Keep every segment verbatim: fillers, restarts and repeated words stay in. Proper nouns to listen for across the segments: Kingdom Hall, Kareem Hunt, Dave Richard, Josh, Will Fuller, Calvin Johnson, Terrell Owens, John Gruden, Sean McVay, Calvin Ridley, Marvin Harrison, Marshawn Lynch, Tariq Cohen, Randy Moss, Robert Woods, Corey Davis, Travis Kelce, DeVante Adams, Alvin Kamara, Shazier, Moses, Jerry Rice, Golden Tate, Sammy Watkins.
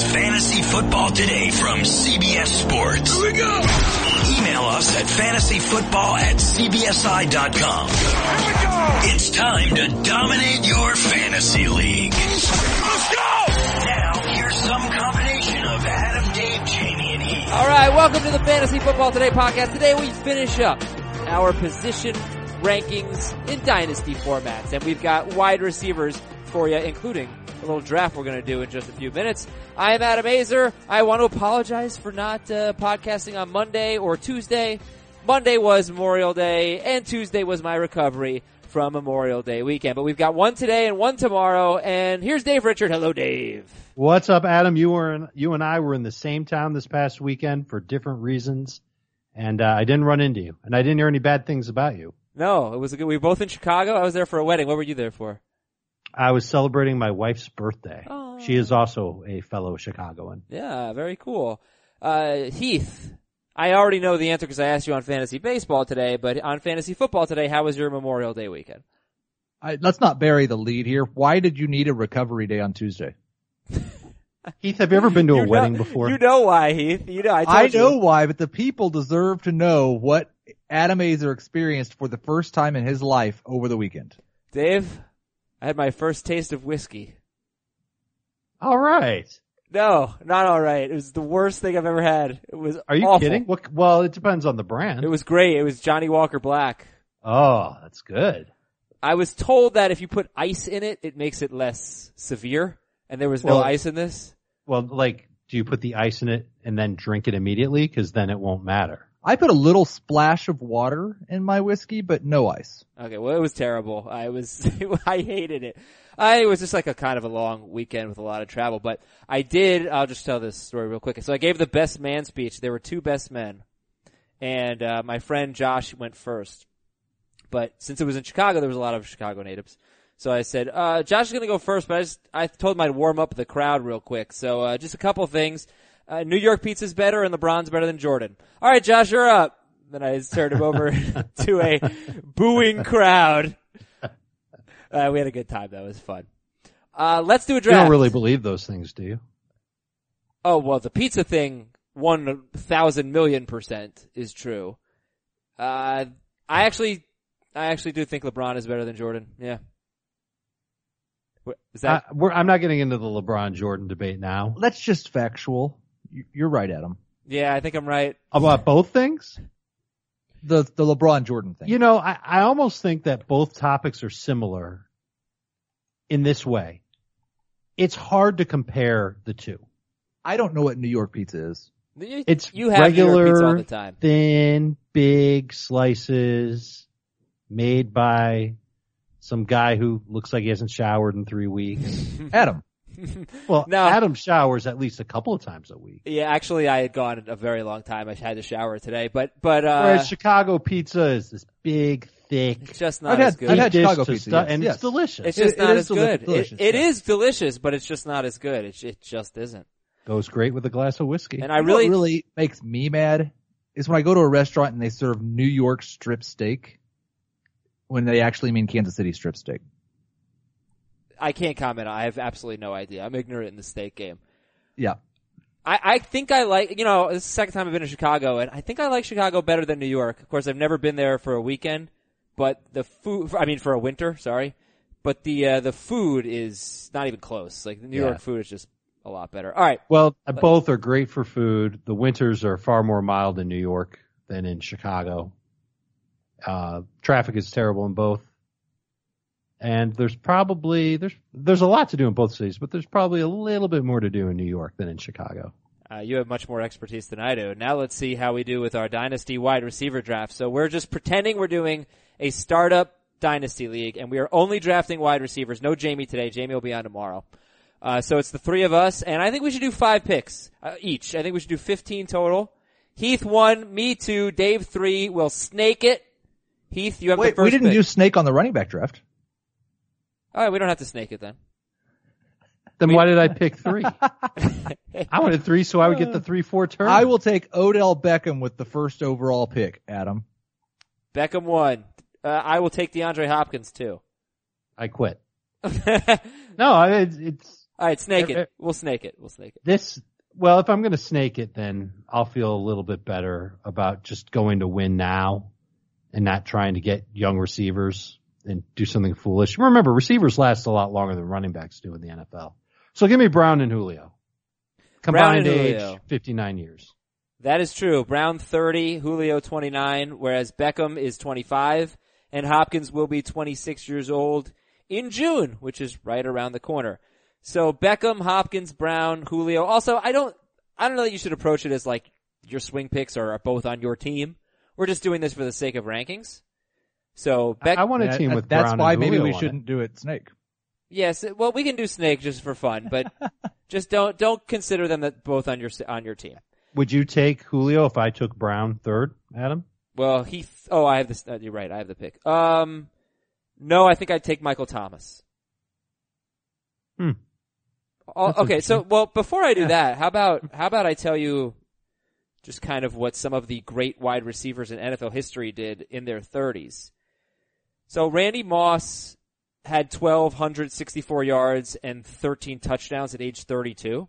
Here's Fantasy Football Today from C B S Sports. Here we go. Email us at fantasy football at c b s i dot com. Here we go. It's time to dominate your fantasy league. Let's go. Now, here's some combination of Adam, Dave, Jamie, and Heath. All right, welcome to the Fantasy Football Today podcast. Today we finish up our position rankings in dynasty formats, and we've got wide receivers for you, including a little draft we're going to do in just a few minutes. I am Adam Azer. I want to apologize for not uh, podcasting on Monday or Tuesday. Monday was Memorial Day, and Tuesday was my recovery from Memorial Day weekend. But we've got one today and one tomorrow, and here's Dave Richard. Hello, Dave. What's up, Adam? You were in, you and I were in the same town this past weekend for different reasons, and uh, I didn't run into you, and I didn't hear any bad things about you. No, it was a good, we were both in Chicago. I was there for a wedding. What were you there for? I was celebrating my wife's birthday. Oh. She is also a fellow Chicagoan. Yeah, very cool. Uh, Heath, I already know the answer because I asked you on Fantasy Baseball Today, but on Fantasy Football Today, how was your Memorial Day weekend? I, let's not bury the lead here. Why did you need a recovery day on Tuesday? Heath, have you ever been to a know, wedding before? You know why, Heath. You know, I, told I you. know why, but the people deserve to know what Adam Azer experienced for the first time in his life over the weekend. Dave? I had my first taste of whiskey. All right. No, not all right. It was the worst thing I've ever had. It was Are you awful. kidding? What, well, it depends on the brand. It was great. It was Johnny Walker Black. Oh, that's good. I was told that if you put ice in it, it makes it less severe, and there was well, no ice in this. Well, like, do you put the ice in it and then drink it immediately? Because then it won't matter. I put a little splash of water in my whiskey, but no ice. Okay, well, it was terrible. I was, I hated it. I, it was just like a kind of a long weekend with a lot of travel, but I did, I'll just tell this story real quick. So I gave the best man speech. There were two best men, and uh, my friend Josh went first. But since it was in Chicago, there was a lot of Chicago natives. So I said, uh, Josh is going to go first, but I just, I told him I'd warm up the crowd real quick. So uh, just a couple things. Uh, New York pizza's better and LeBron's better than Jordan. All right, Josh, you're up. Then I turned him over to a booing crowd. Uh, we had a good time. That was fun. Uh, let's do a draft. You don't really believe those things, do you? Oh, well, the pizza thing, one thousand million percent is true. Uh, I actually, I actually do think LeBron is better than Jordan. Yeah. Is that? Uh, we're, I'm not getting into the LeBron-Jordan debate now. That's just factual. You're right, Adam. Yeah, I think I'm right. About both things? The the LeBron-Jordan thing. You know, I, I almost think that both topics are similar in this way. It's hard to compare the two. I don't know what New York pizza is. You, it's you have regular, New York pizza all the time. Thin, big slices made by some guy who looks like he hasn't showered in three weeks. Adam. Well, now, Adam showers at least a couple of times a week. Yeah, actually, I had gone a very long time. I had to shower today, but but uh, whereas Chicago pizza is this big, thick. It's just not I've as had, good. I've had Chicago pizza, stu- yes. and yes. it's delicious. It's just it, not it as good. Delicious, it it yeah. is delicious, but it's just not as good. It it just isn't. Goes great with a glass of whiskey. And I really what really makes me mad is when I go to a restaurant and they serve New York strip steak when they actually mean Kansas City strip steak. I can't comment. I have absolutely no idea. I'm ignorant in the steak game. Yeah. I, I think I like, you know, this is the second time I've been to Chicago, and I think I like Chicago better than New York. Of course, I've never been there for a weekend, but the food, I mean for a winter, sorry. But the uh, the food is not even close. Like the New yeah. York food is just a lot better. All right. Well, but, both are great for food. The winters are far more mild in New York than in Chicago. Uh, traffic is terrible in both. And there's probably, there's, there's a lot to do in both cities, but there's probably a little bit more to do in New York than in Chicago. Uh, you have much more expertise than I do. Now let's see how we do with our dynasty wide receiver draft. So we're just pretending we're doing a startup dynasty league and we are only drafting wide receivers. No Jamie today. Jamie will be on tomorrow. Uh, so it's the three of us and I think we should do five picks uh, each. I think we should do fifteen total. Heath one, me two, Dave three. We'll snake it. Heath, you have Wait, the first we didn't pick. Do snake on the running back draft. All right, we don't have to snake it then. Then we, why did I pick three? I wanted three, so I would get the three four turn. I will take Odell Beckham with the first overall pick, Adam. Beckham one. Uh, I will take DeAndre Hopkins, too. I quit. No, I, it's All right, snake it. We'll snake it. We'll snake it. This, well, if I'm going to snake it, then I'll feel a little bit better about just going to win now and not trying to get young receivers and do something foolish. Remember, receivers last a lot longer than running backs do in the N F L. So give me Brown and Julio. Combined Brown and Julio. Age, fifty-nine years. That is true. Brown thirty, Julio twenty-nine, whereas Beckham is twenty-five, and Hopkins will be twenty-six years old in June, which is right around the corner. So Beckham, Hopkins, Brown, Julio. Also, I don't, I don't know that you should approach it as like your swing picks are both on your team. We're just doing this for the sake of rankings. So Beck- I want a team yeah, with Brown. That's why and Julio maybe we shouldn't it. do it snake. Yes, well, we can do snake just for fun, but just don't don't consider them that both on your on your team. Would you take Julio if I took Brown third, Adam? Well, Heath. Oh, I have this. Uh, you're right. I have the pick. Um, no, I think I'd take Michael Thomas. Hmm. All, okay, so well, before I do yeah. that, how about how about I tell you just kind of what some of the great wide receivers in N F L history did in their thirties. So Randy Moss had one thousand two hundred sixty-four yards and thirteen touchdowns at age thirty-two.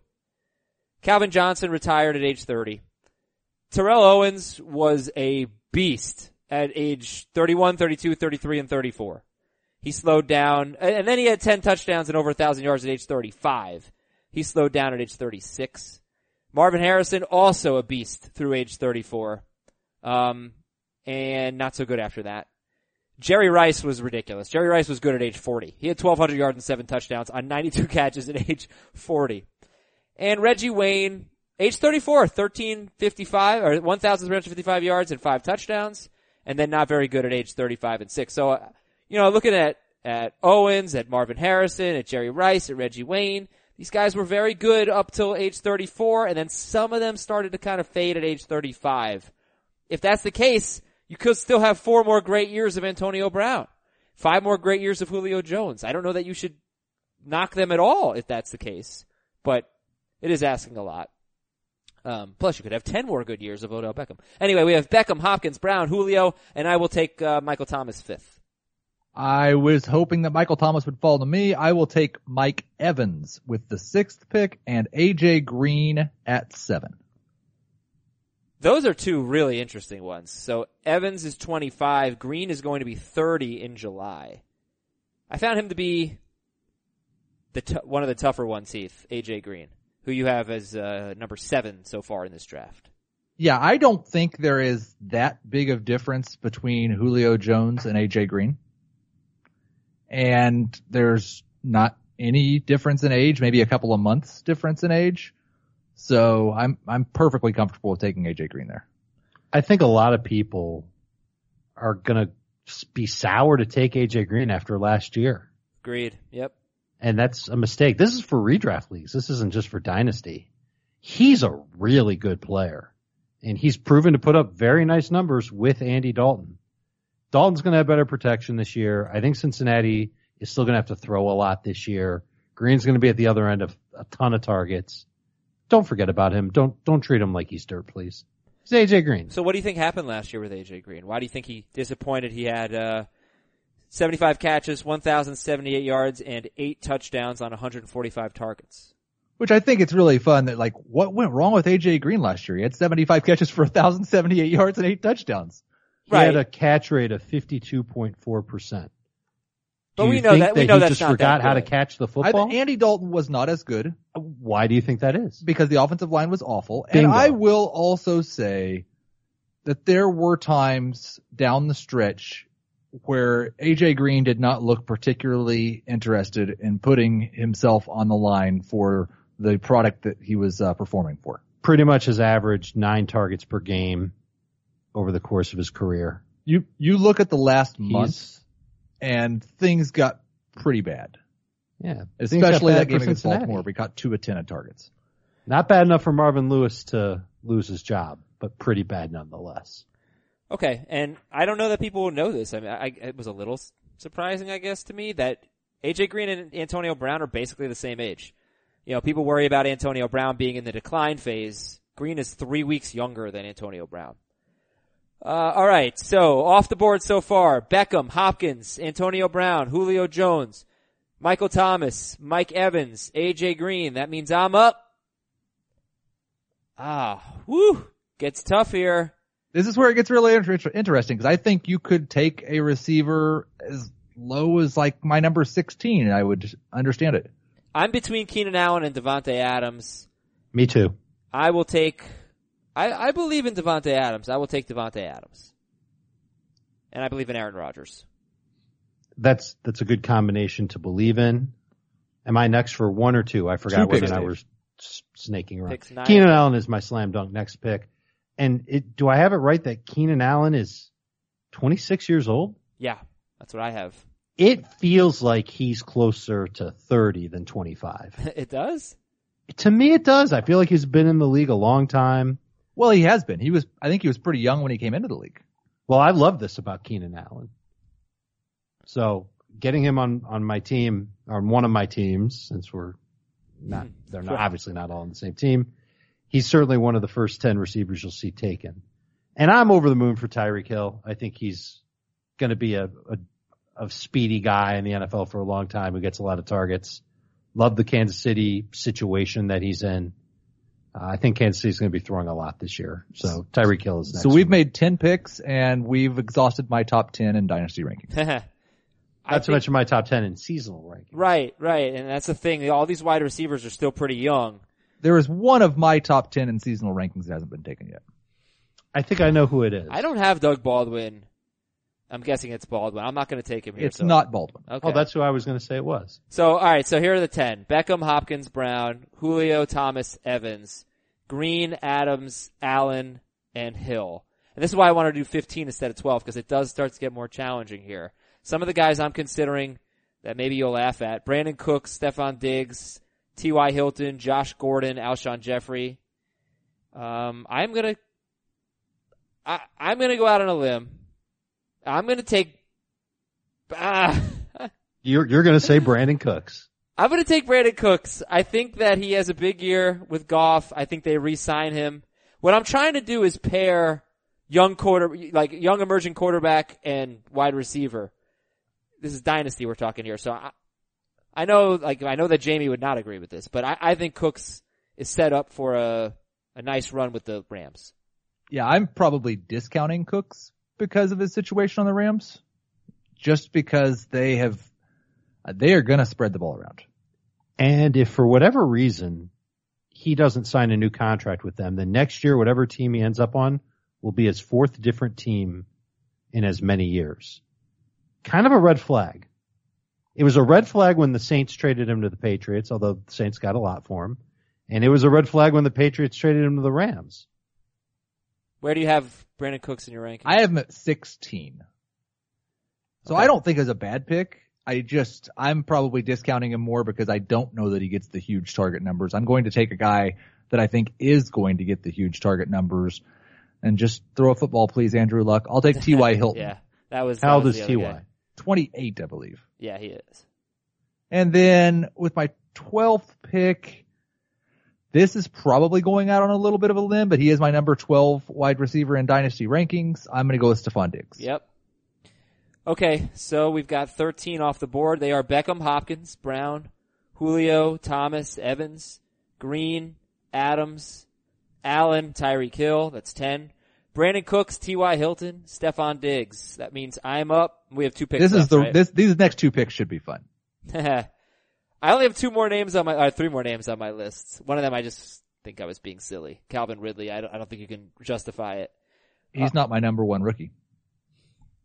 Calvin Johnson retired at age thirty. Terrell Owens was a beast at age thirty-one, thirty-two, thirty-three, and thirty-four. He slowed down, and then he had ten touchdowns and over one thousand yards at age thirty-five. He slowed down at age thirty-six. Marvin Harrison, also a beast through age thirty-four, um, and not so good after that. Jerry Rice was ridiculous. Jerry Rice was good at age forty. He had twelve hundred yards and seven touchdowns on ninety-two catches at age forty. And Reggie Wayne, age thirty-four, thirteen fifty-five, or one thousand three hundred fifty-five yards and five touchdowns, and then not very good at age thirty-five and six. So, uh, you know, looking at, at Owens, at Marvin Harrison, at Jerry Rice, at Reggie Wayne, these guys were very good up till age thirty-four, and then some of them started to kind of fade at age thirty-five. If that's the case, you could still have four more great years of Antonio Brown, five more great years of Julio Jones. I don't know that you should knock them at all if that's the case, but it is asking a lot. Um, plus, you could have ten more good years of Odell Beckham. Anyway, we have Beckham, Hopkins, Brown, Julio, and I will take uh, Michael Thomas fifth. I was hoping that Michael Thomas would fall to me. I will take Mike Evans with the sixth pick and A J Green at seven. Those are two really interesting ones. So Evans is twenty-five. Green is going to be thirty in July. I found him to be the t- one of the tougher ones, Heath, A J Green, who you have as uh, number seven so far in this draft. Yeah, I don't think there is that big of difference between Julio Jones and A J Green. And there's not any difference in age, maybe a couple of months difference in age. So I'm, I'm perfectly comfortable with taking A J Green there. I think a lot of people are going to be sour to take A J Green after last year. Agreed. Yep. And that's a mistake. This is for redraft leagues. This isn't just for dynasty. He's a really good player, and he's proven to put up very nice numbers with Andy Dalton. Dalton's going to have better protection this year. I think Cincinnati is still going to have to throw a lot this year. Green's going to be at the other end of a ton of targets. Don't forget about him. Don't don't treat him like he's dirt, please. It's A J Green. So what do you think happened last year with A J Green? Why do you think he disappointed? He had uh seventy-five catches, one thousand seventy-eight yards, and eight touchdowns on one hundred forty-five targets. Which I think it's really fun that, like, what went wrong with A J Green last year? He had seventy-five catches for one thousand seventy-eight yards and eight touchdowns. He right. had a catch rate of fifty-two point four percent. But we know that, that we know that's not that good. He just forgot how to catch the football? I, Andy Dalton was not as good. Why do you think that is? Because the offensive line was awful. Bingo. And I will also say that there were times down the stretch where A J Green did not look particularly interested in putting himself on the line for the product that he was uh, performing for. Pretty much his average nine targets per game over the course of his career. You you look at the last month, and things got pretty bad. Yeah. Especially that game against Baltimore. We caught two of ten at targets. Not bad enough for Marvin Lewis to lose his job, but pretty bad nonetheless. Okay, and I don't know that people will know this. I mean, I, it was a little surprising, I guess, to me that A J Green and Antonio Brown are basically the same age. You know, people worry about Antonio Brown being in the decline phase. Green is three weeks younger than Antonio Brown. Uh, all right, so off the board so far, Beckham, Hopkins, Antonio Brown, Julio Jones, Michael Thomas, Mike Evans, A J Green. That means I'm up. Ah, whew, gets tough here. This is where it gets really inter- interesting because I think you could take a receiver as low as like my number sixteen and I would understand it. I'm between Keenan Allen and DeVante Adams. Me too. I will take, I, I believe in DeVante Adams. I will take DeVante Adams. And I believe in Aaron Rodgers. That's, that's a good combination to believe in. Am I next for one or two? I forgot when I was snaking around. Keenan Allen is my slam dunk next pick. And it, do I have it right that Keenan Allen is twenty-six years old? Yeah, that's what I have. It feels like he's closer to thirty than twenty-five. It does? To me, it does. I feel like he's been in the league a long time. Well, he has been. He was, I think he was pretty young when he came into the league. Well, I love this about Keenan Allen. So getting him on, on my team, on one of my teams, since we're not, they're not, obviously not all on the same team. He's certainly one of the first ten receivers you'll see taken. And I'm over the moon for Tyreek Hill. I think he's going to be a, a, a speedy guy in the N F L for a long time who gets a lot of targets. Love the Kansas City situation that he's in. Uh, I think Kansas City's going to be throwing a lot this year. So Tyreek Hill is next. So we've one. made ten picks, and we've exhausted my top ten in dynasty rankings. Not to mention my top ten in seasonal rankings. Right, right. And that's the thing. All these wide receivers are still pretty young. There is one of my top ten in seasonal rankings that hasn't been taken yet. I think I know who it is. I don't have Doug Baldwin. I'm guessing it's Baldwin. I'm not going to take him here. It's so. not Baldwin. Okay. Oh, that's who I was going to say it was. So, all right. So here are the ten. Beckham, Hopkins, Brown, Julio, Thomas, Evans, Green, Adams, Allen, and Hill. And this is why I want to do fifteen instead of twelve because it does start to get more challenging here. Some of the guys I'm considering that maybe you'll laugh at. Brandin Cooks, Stefon Diggs, T Y. Hilton, Josh Gordon, Alshon Jeffrey. Um, I'm gonna, I, I'm gonna go out on a limb. I'm gonna take, ah. You're, you're gonna say Brandin Cooks. I'm gonna take Brandin Cooks. I think that he has a big year with Goff. I think they re-sign him. What I'm trying to do is pair young quarter, like young emerging quarterback and wide receiver. This is dynasty we're talking here, so I, I know, like, I know that Jamie would not agree with this, but I, I think Cooks is set up for a, a nice run with the Rams. Yeah, I'm probably discounting Cooks because of his situation on the Rams, just because they have, they are going to spread the ball around. And if for whatever reason he doesn't sign a new contract with them, then next year, whatever team he ends up on will be his fourth different team in as many years. Kind of a red flag. It was a red flag when the Saints traded him to the Patriots, although the Saints got a lot for him. And it was a red flag when the Patriots traded him to the Rams. Where do you have Brandin Cooks in your ranking? I have him at sixteen. So okay. I don't think it's a bad pick. I just, I'm probably discounting him more because I don't know that he gets the huge target numbers. I'm going to take a guy that I think is going to get the huge target numbers and just throw a football, please, Andrew Luck. I'll take T Y. Hilton. Yeah, that was. How old is T Y? twenty-eight, I believe. Yeah, he is. And then with my twelfth pick, this is probably going out on a little bit of a limb, but he is my number twelve wide receiver in dynasty rankings. I'm going to go with Stephon Diggs. Yep. Okay, so we've got thirteen off the board. They are Beckham, Hopkins, Brown, Julio, Thomas, Evans, Green, Adams, Allen, Tyreek Hill. That's ten. Brandin Cooks, T Y. Hilton, Stephon Diggs. That means I'm up. We have two picks. This left, is the right? this these next two picks should be fun. I only have two more names on my or three more names on my list. One of them I just think I was being silly. Calvin Ridley. I don't, I don't think you can justify it. He's uh, not my number one rookie.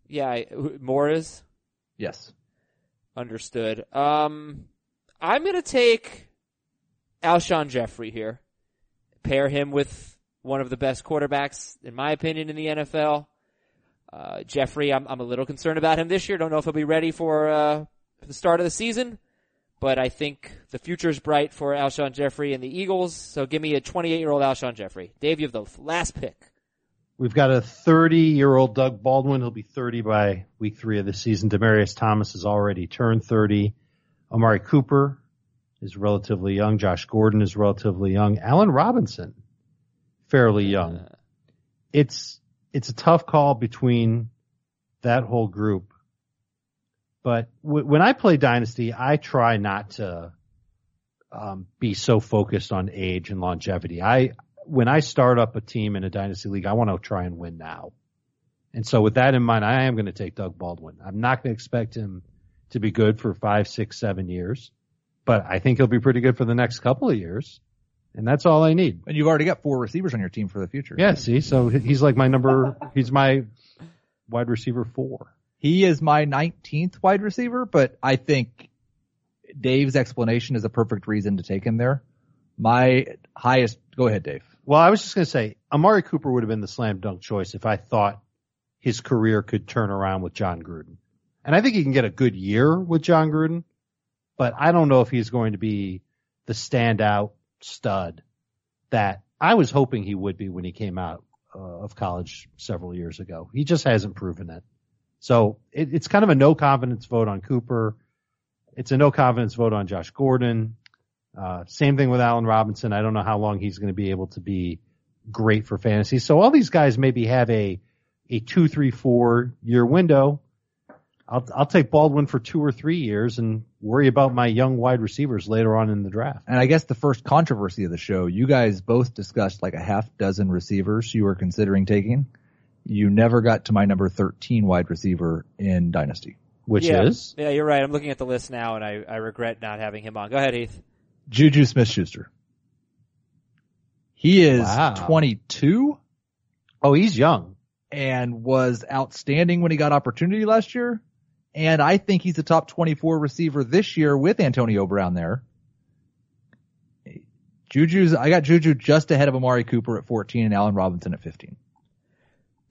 Yeah, I, Moore is? Yes. Understood. Um, I'm gonna take Alshon Jeffrey here. Pair him with one of the best quarterbacks, in my opinion, in the N F L. Uh, Jeffrey, I'm, I'm a little concerned about him this year. Don't know if he'll be ready for, uh, for the start of the season, but I think the future's bright for Alshon Jeffrey and the Eagles. So give me a twenty-eight-year-old Alshon Jeffrey. Dave, you have the last pick. We've got a thirty-year-old Doug Baldwin. He'll be thirty by week three of the season. Demaryius Thomas has already turned thirty. Amari Cooper is relatively young. Josh Gordon is relatively young. Allen Robinson. Fairly young. It's it's a tough call between that whole group But w- when I play Dynasty, I try not to um, be so focused on age and longevity. I when I start up a team in a Dynasty league, I want to try and win now. And so with that in mind, I am going to take Doug Baldwin. I'm not going to expect him to be good for five, six, seven years, but I think he'll be pretty good for the next couple of years. And that's all I need. And you've already got four receivers on your team for the future. Yeah, see, so he's like my number, he's my wide receiver four. He is my nineteenth wide receiver, but I think Dave's explanation is a perfect reason to take him there. My highest, go ahead, Dave. Well, I was just going to say, Amari Cooper would have been the slam dunk choice if I thought his career could turn around with John Gruden. And I think he can get a good year with John Gruden, but I don't know if he's going to be the standout stud that I was hoping he would be when he came out uh, of college several years ago. He just hasn't proven it. So it, it's kind of a no confidence vote on Cooper. It's a no confidence vote on Josh Gordon. Uh, same thing with Allen Robinson. I don't know how long he's going to be able to be great for fantasy. So all these guys maybe have a, a two, three, four year window. I'll, I'll take Baldwin for two or three years and worry about my young wide receivers later on in the draft. And I guess the first controversy of the show, you guys both discussed like a half dozen receivers you were considering taking. You never got to my number thirteen wide receiver in Dynasty, which yeah, is? Yeah, you're right. I'm looking at the list now, and I, I regret not having him on. Go ahead, Heath. Juju Smith-Schuster. He is wow. twenty-two. Oh, he's young. And was outstanding when he got opportunity last year. And I think he's a top twenty-four receiver this year with Antonio Brown there. Juju's, I got Juju just ahead of Amari Cooper at fourteen and Allen Robinson at fifteen.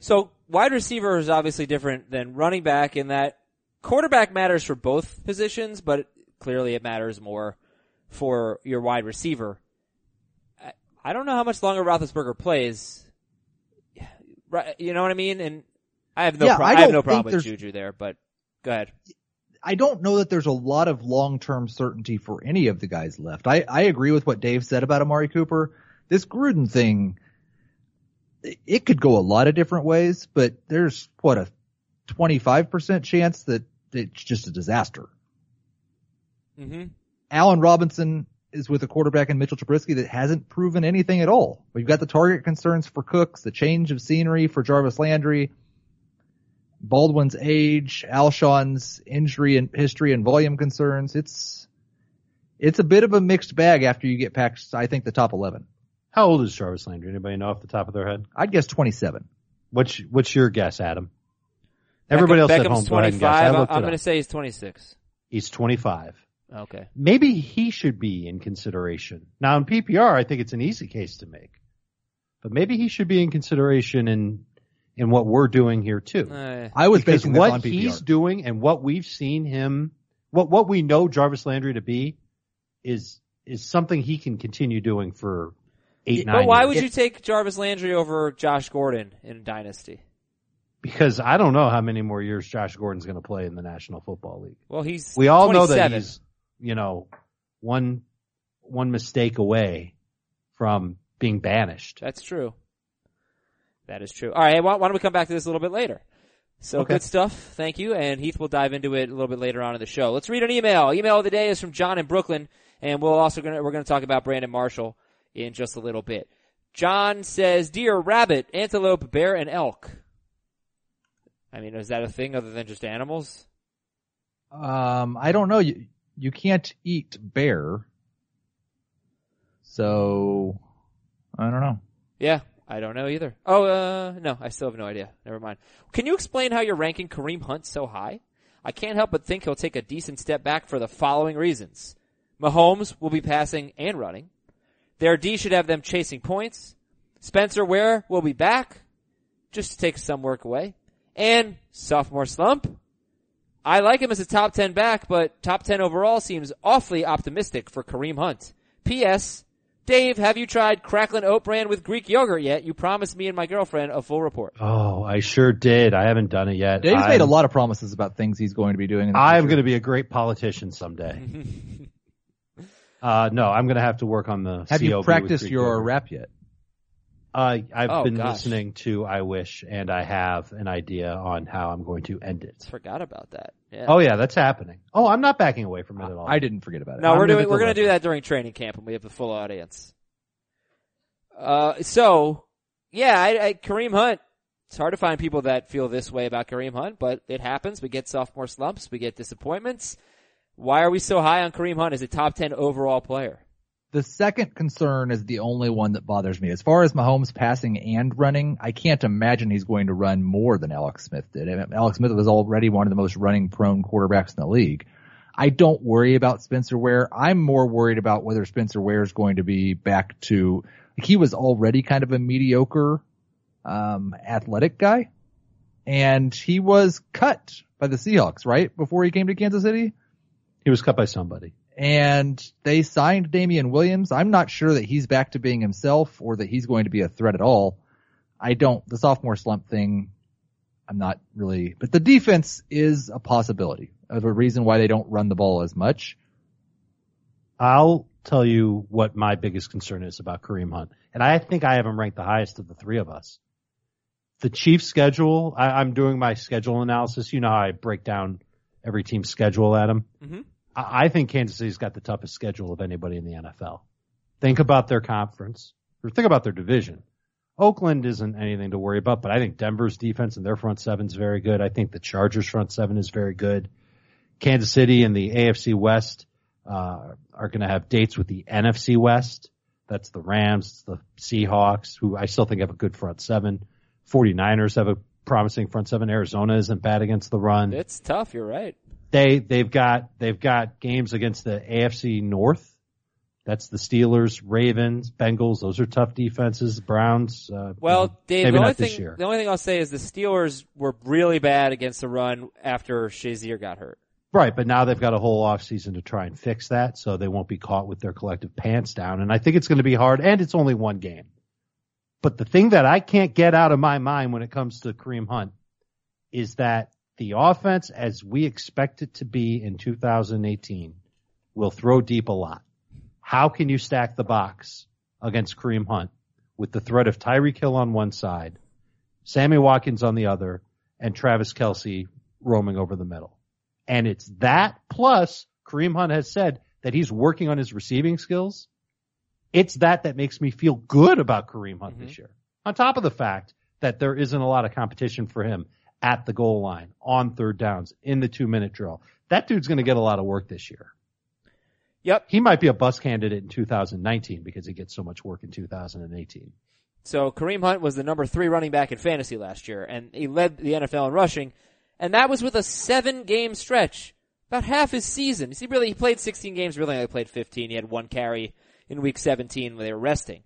So wide receiver is obviously different than running back in that quarterback matters for both positions, but clearly it matters more for your wide receiver. I don't know how much longer Roethlisberger plays. You know what I mean? And I have no, yeah, pro- I I have no problem with Juju there, but. Go ahead. I don't know that there's a lot of long-term certainty for any of the guys left. I, I agree with what Dave said about Amari Cooper. This Gruden thing, it could go a lot of different ways, but there's, what, a twenty-five percent chance that it's just a disaster. Mm-hmm. Allen Robinson is with a quarterback in Mitchell Trubisky that hasn't proven anything at all. We've got the target concerns for Cooks, the change of scenery for Jarvis Landry, Baldwin's age, Alshon's injury and history and volume concerns. It's, it's a bit of a mixed bag after you get past, I think, the top eleven. How old is Jarvis Landry? Anybody know off the top of their head? I'd guess twenty-seven. What's, what's your guess, Adam? Everybody Beckham, else Beckham's at home, twenty-five. I I'm going to say he's twenty-six. He's twenty-five. Okay. Maybe he should be in consideration. Now in P P R, I think it's an easy case to make, but maybe he should be in consideration in And what we're doing here too. Uh, I was because basing this what on P P R. He's doing and what we've seen him, what what we know Jarvis Landry to be, is is something he can continue doing for eight, yeah, nine. But why years. Would you take Jarvis Landry over Josh Gordon in Dynasty? Because I don't know how many more years Josh Gordon's going to play in the National Football League. Well, he's we all know that he's you know one one mistake away from being banished. That's true. That is true. All right, why don't we come back to this a little bit later? So okay. Good stuff. Thank you. And Heath will dive into it a little bit later on in the show. Let's read an email. Email of the day is from John in Brooklyn, and we'll also gonna, we're going to talk about Brandon Marshall in just a little bit. John says, "Deer, rabbit, antelope, bear, and elk." I mean, is that a thing other than just animals? Um, I don't know. You you can't eat bear, so I don't know. Yeah. I don't know either. Oh, uh, no, I still have no idea. Never mind. Can you explain how you're ranking Kareem Hunt so high? I can't help but think he'll take a decent step back for the following reasons. Mahomes will be passing and running. Their D should have them chasing points. Spencer Ware will be back, just to take some work away. And sophomore slump. I like him as a top ten back, but top ten overall seems awfully optimistic for Kareem Hunt. P S Dave, have you tried Cracklin' Oat Bran with Greek yogurt yet? You promised me and my girlfriend a full report. Oh, I sure did. I haven't done it yet. Dave's I'm, made a lot of promises about things he's going to be doing. In the I'm going to be a great politician someday. uh, no, I'm going to have to work on the Have C O B you practiced your yogurt. Rap yet? Uh, I've oh, been gosh. listening to I Wish, and I have an idea on how I'm going to end it. Forgot about that. Yeah. Oh yeah, that's happening. Oh, I'm not backing away from it at all. I didn't forget about it. No, I'm we're doing we're going to do that during training camp, and we have the full audience. Uh, so yeah, I, I Kareem Hunt. It's hard to find people that feel this way about Kareem Hunt, but it happens. We get sophomore slumps, we get disappointments. Why are we so high on Kareem Hunt as a top ten overall player? The second concern is the only one that bothers me. As far as Mahomes passing and running, I can't imagine he's going to run more than Alex Smith did. And Alex Smith was already one of the most running-prone quarterbacks in the league. I don't worry about Spencer Ware. I'm more worried about whether Spencer Ware is going to be back to like – he was already kind of a mediocre um athletic guy, and he was cut by the Seahawks, right, before he came to Kansas City? He was cut by somebody. And they signed Damian Williams. I'm not sure that he's back to being himself or that he's going to be a threat at all. I don't – the sophomore slump thing, I'm not really – but the defense is a possibility of a reason why they don't run the ball as much. I'll tell you what my biggest concern is about Kareem Hunt, and I think I have him ranked the highest of the three of us. The Chiefs' schedule – I, I'm doing my schedule analysis. You know how I break down every team's schedule, Adam. Mm-hmm. I think Kansas City's got the toughest schedule of anybody in the N F L. Think about their conference, or think about their division. Oakland isn't anything to worry about, but I think Denver's defense and their front seven is very good. I think the Chargers' front seven is very good. Kansas City and the A F C West uh, are going to have dates with the N F C West. That's the Rams, the Seahawks, who I still think have a good front seven. 49ers have a promising front seven. Arizona isn't bad against the run. It's tough. You're right. They, they've got, they've got games against the A F C North. That's the Steelers, Ravens, Bengals. Those are tough defenses. Browns, uh, well, Dave, maybe the only not thing, this year. The only thing I'll say is the Steelers were really bad against the run after Shazier got hurt. Right. But now they've got a whole off season to try and fix that. So they won't be caught with their collective pants down. And I think it's going to be hard, and it's only one game. But the thing that I can't get out of my mind when it comes to Kareem Hunt is that the offense, as we expect it to be in two thousand eighteen, will throw deep a lot. How can you stack the box against Kareem Hunt with the threat of Tyreek Hill on one side, Sammy Watkins on the other, and Travis Kelce roaming over the middle? And it's that plus Kareem Hunt has said that he's working on his receiving skills. It's that that makes me feel good about Kareem Hunt mm-hmm. this year, on top of the fact that there isn't a lot of competition for him at the goal line, on third downs, in the two-minute drill. That dude's going to get a lot of work this year. Yep. He might be a bust candidate in two thousand nineteen because he gets so much work in two thousand eighteen. So Kareem Hunt was the number three running back in fantasy last year, and he led the N F L in rushing, and that was with a seven-game stretch, about half his season. You see, really, he played sixteen games, really only played fifteen. He had one carry in week seventeen when they were resting.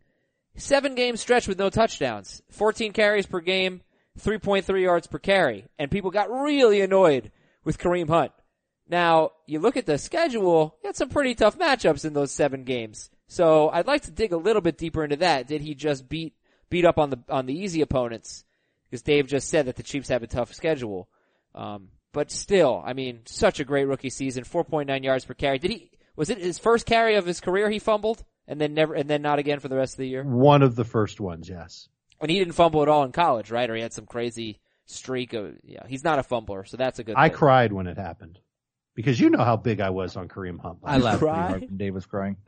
Seven-game stretch with no touchdowns, fourteen carries per game, three point three yards per carry, and people got really annoyed with Kareem Hunt. Now, you look at the schedule, he had some pretty tough matchups in those seven games. So I'd like to dig a little bit deeper into that. Did he just beat beat up on the on the easy opponents? Because Dave just said that the Chiefs have a tough schedule. Um, but still, I mean, such a great rookie season, four point nine yards per carry. Did he was it his first carry of his career he fumbled and then never and then not again for the rest of the year? One of the first ones, yes. And he didn't fumble at all in college, right? Or he had some crazy streak of, yeah, he's not a fumbler, so that's a good thing. I cried when it happened because you know how big I was on Kareem Hunt. I laughed pretty hard when Dave was crying.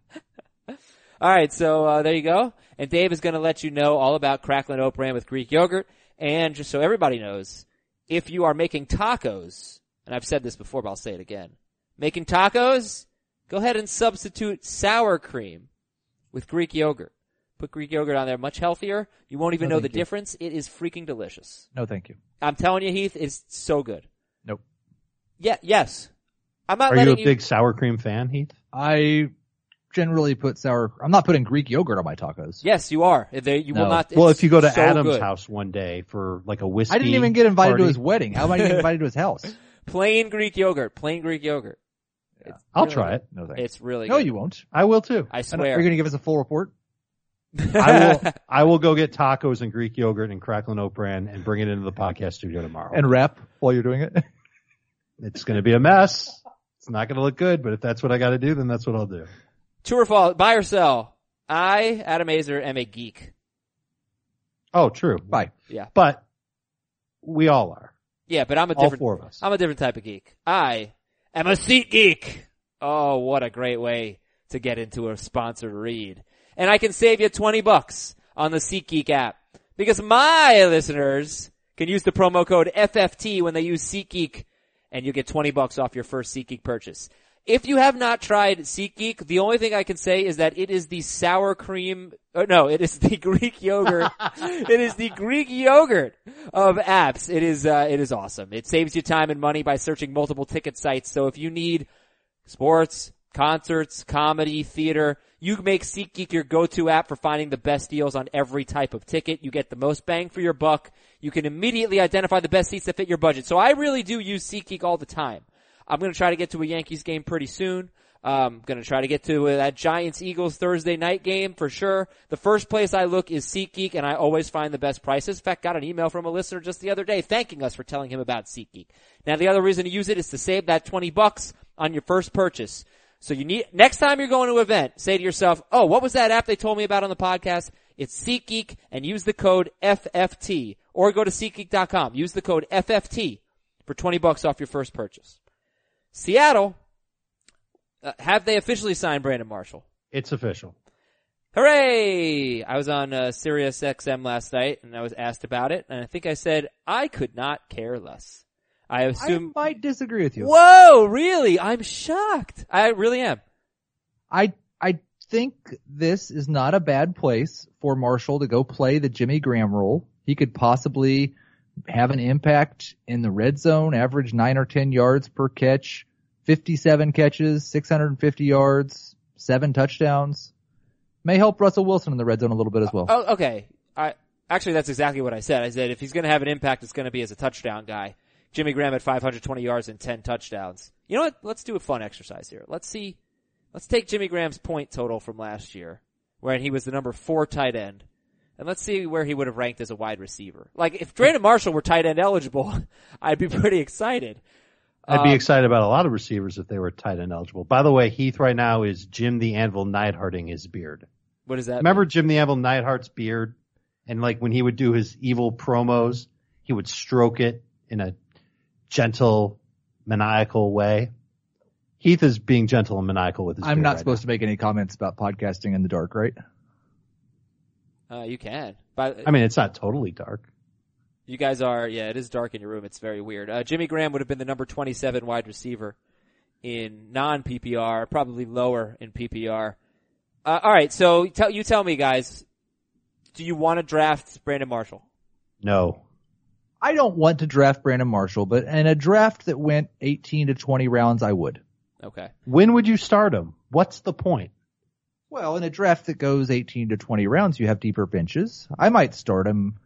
All right, so uh, there you go. And Dave is going to let you know all about Cracklin' Oat Bran with Greek yogurt. And just so everybody knows, if you are making tacos, and I've said this before, but I'll say it again, making tacos, go ahead and substitute sour cream with Greek yogurt. Put Greek yogurt on there, much healthier. You won't even no, know the you. difference. It is freaking delicious. No, thank you. I'm telling you, Heath, it's so good. Nope. Yeah, yes. I'm not. Are letting you a you... big sour cream fan, Heath? I generally put sour. I'm not putting Greek yogurt on my tacos. Yes, you are. They, you no. will not. Well, if you go to so Adam's good. house one day for like a whiskey, I didn't even get invited party. to his wedding. How am I getting invited to his house? Plain Greek yogurt. Plain Greek yogurt. Yeah. I'll really try good. it. No thanks. It's really. No, good. you won't. I will too. I swear. Are you going to give us a full report? I will I will go get tacos and Greek yogurt and Cracklin' Oat Bran and bring it into the podcast studio tomorrow. And rap while you're doing it? It's going to be a mess. It's not going to look good, but if that's what I got to do, then that's what I'll do. True or false, buy or sell. I, Adam Azer, am a geek. Oh, true. Bye. Yeah. But we all are. Yeah, but I'm a different, all four of us. I'm a different type of geek. I am a seat geek. Oh, what a great way to get into a sponsored read. And I can save you twenty bucks on the SeatGeek app because my listeners can use the promo code F F T when they use SeatGeek and you get twenty bucks off your first SeatGeek purchase. If you have not tried SeatGeek, the only thing I can say is that it is the sour cream, or no, it is the Greek yogurt. It is the Greek yogurt of apps. It is, uh, it is awesome. It saves you time and money by searching multiple ticket sites. So if you need sports, concerts, comedy, theater, you make SeatGeek your go-to app for finding the best deals on every type of ticket. You get the most bang for your buck. You can immediately identify the best seats that fit your budget. So I really do use SeatGeek all the time. I'm going to try to get to a Yankees game pretty soon. I'm going to try to get to that Giants-Eagles Thursday night game for sure. The first place I look is SeatGeek, and I always find the best prices. In fact, got an email from a listener just the other day thanking us for telling him about SeatGeek. Now, the other reason to use it is to save that twenty bucks on your first purchase. So you need next time you're going to an event, say to yourself, oh, what was that app they told me about on the podcast? It's SeatGeek, and use the code F F T, or go to SeatGeek dot com. Use the code F F T for twenty bucks off your first purchase. Seattle, uh, have they officially signed Brandon Marshall? It's official. Hooray! I was on uh, Sirius X M last night, and I was asked about it, and I think I said, I could not care less. I assume... I might disagree with you. Whoa, really? I'm shocked. I really am. I, I think this is not a bad place for Marshall to go play the Jimmy Graham role. He could possibly have an impact in the red zone, average nine or ten yards per catch. fifty-seven catches, six hundred fifty yards, seven touchdowns. May help Russell Wilson in the red zone a little bit as well. Oh, okay. I, actually, that's exactly what I said. I said if he's going to have an impact, it's going to be as a touchdown guy. Jimmy Graham had five hundred twenty yards and ten touchdowns. You know what? Let's do a fun exercise here. Let's see. Let's take Jimmy Graham's point total from last year, where he was the number four tight end. And let's see where he would have ranked as a wide receiver. Like, if Brandon Marshall were tight end eligible, I'd be pretty excited. I'd be excited about a lot of receivers if they were tight end eligible. By the way, Heath right now is Jim the Anvil Neidharting his beard. What is that? Remember mean? Jim the Anvil Neidhart's beard? And like when he would do his evil promos, he would stroke it in a gentle, maniacal way. Heath is being gentle and maniacal with his I'm beard. I'm not right supposed now. to make any comments about podcasting in the dark, right? Uh, you can. But, I mean, it's not totally dark. You guys are, yeah, it is dark in your room. It's very weird. Uh, Jimmy Graham would have been the number twenty-seven wide receiver in non P P R, probably lower in P P R. Uh, all right, so tell, you tell me, guys, do you want to draft Brandon Marshall? No. I don't want to draft Brandon Marshall, but in a draft that went eighteen to twenty rounds, I would. Okay. When would you start him? What's the point? Well, in a draft that goes eighteen to twenty rounds, you have deeper benches. I might start him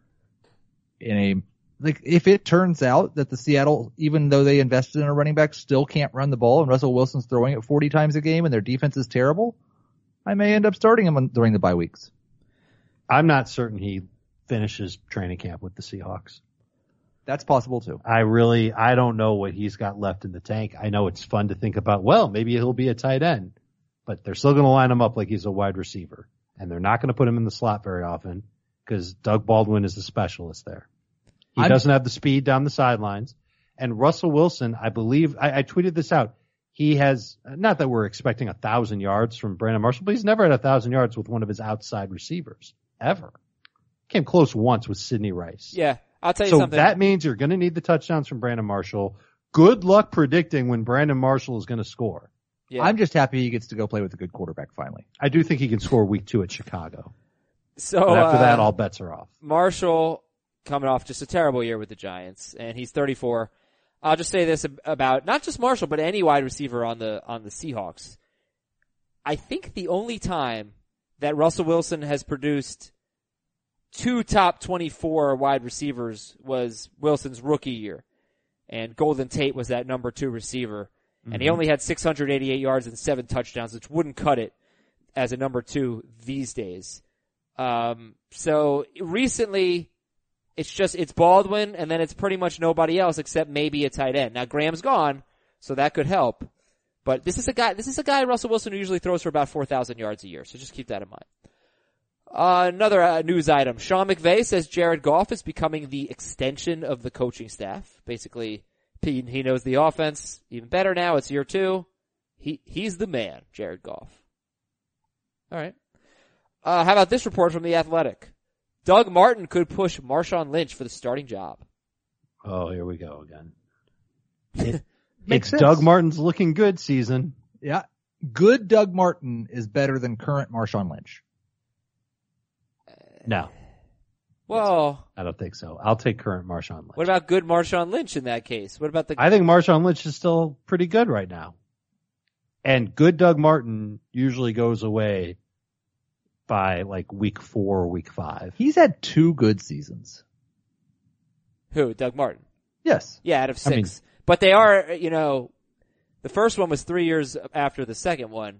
in a like if it turns out that the Seattle, even though they invested in a running back, still can't run the ball, and Russell Wilson's throwing it forty times a game, and their defense is terrible. I may end up starting him on, during the bye weeks. I'm not certain he finishes training camp with the Seahawks. That's possible too. I really, I don't know what he's got left in the tank. I know it's fun to think about. Well, maybe he'll be a tight end. But they're still going to line him up like he's a wide receiver. And they're not going to put him in the slot very often because Doug Baldwin is the specialist there. He I'm, doesn't have the speed down the sidelines. And Russell Wilson, I believe, I, I tweeted this out. He has, not that we're expecting a thousand yards from Brandon Marshall, but he's never had a thousand yards with one of his outside receivers, ever. Came close once with Sidney Rice. Yeah, I'll tell you so something. So that means you're going to need the touchdowns from Brandon Marshall. Good luck predicting when Brandon Marshall is going to score. Yeah. I'm just happy he gets to go play with a good quarterback finally. I do think he can score week two at Chicago. So but after uh, that, all bets are off. Marshall coming off just a terrible year with the Giants, and he's thirty-four. I'll just say this about not just Marshall, but any wide receiver on the on the Seahawks. I think the only time that Russell Wilson has produced two top twenty-four wide receivers was Wilson's rookie year, and Golden Tate was that number two receiver. And he only had six hundred eighty-eight yards and seven touchdowns, which wouldn't cut it as a number two these days. Um, so recently, it's just, it's Baldwin, and then it's pretty much nobody else except maybe a tight end. Now Graham's gone, so that could help. But this is a guy, this is a guy Russell Wilson who usually throws for about four thousand yards a year, so just keep that in mind. Uh, another uh, news item. Sean McVay says Jared Goff is becoming the extension of the coaching staff. Basically, he, he knows the offense even better now. It's year two. He, he's the man, Jared Goff. All right. Uh, how about this report from The Athletic? Doug Martin could push Marshawn Lynch for the starting job. Oh, here we go again. It, Makes it's sense. Doug Martin's looking good season. Yeah. Good Doug Martin is better than current Marshawn Lynch. No. Well, I don't think so. I'll take current Marshawn Lynch. What about good Marshawn Lynch in that case? What about the? I think Marshawn Lynch is still pretty good right now. And good Doug Martin usually goes away by like week four or week five. He's had two good seasons. Who? Doug Martin? Yes. Yeah, out of six. I mean, but they are, you know, the first one was three years after the second one.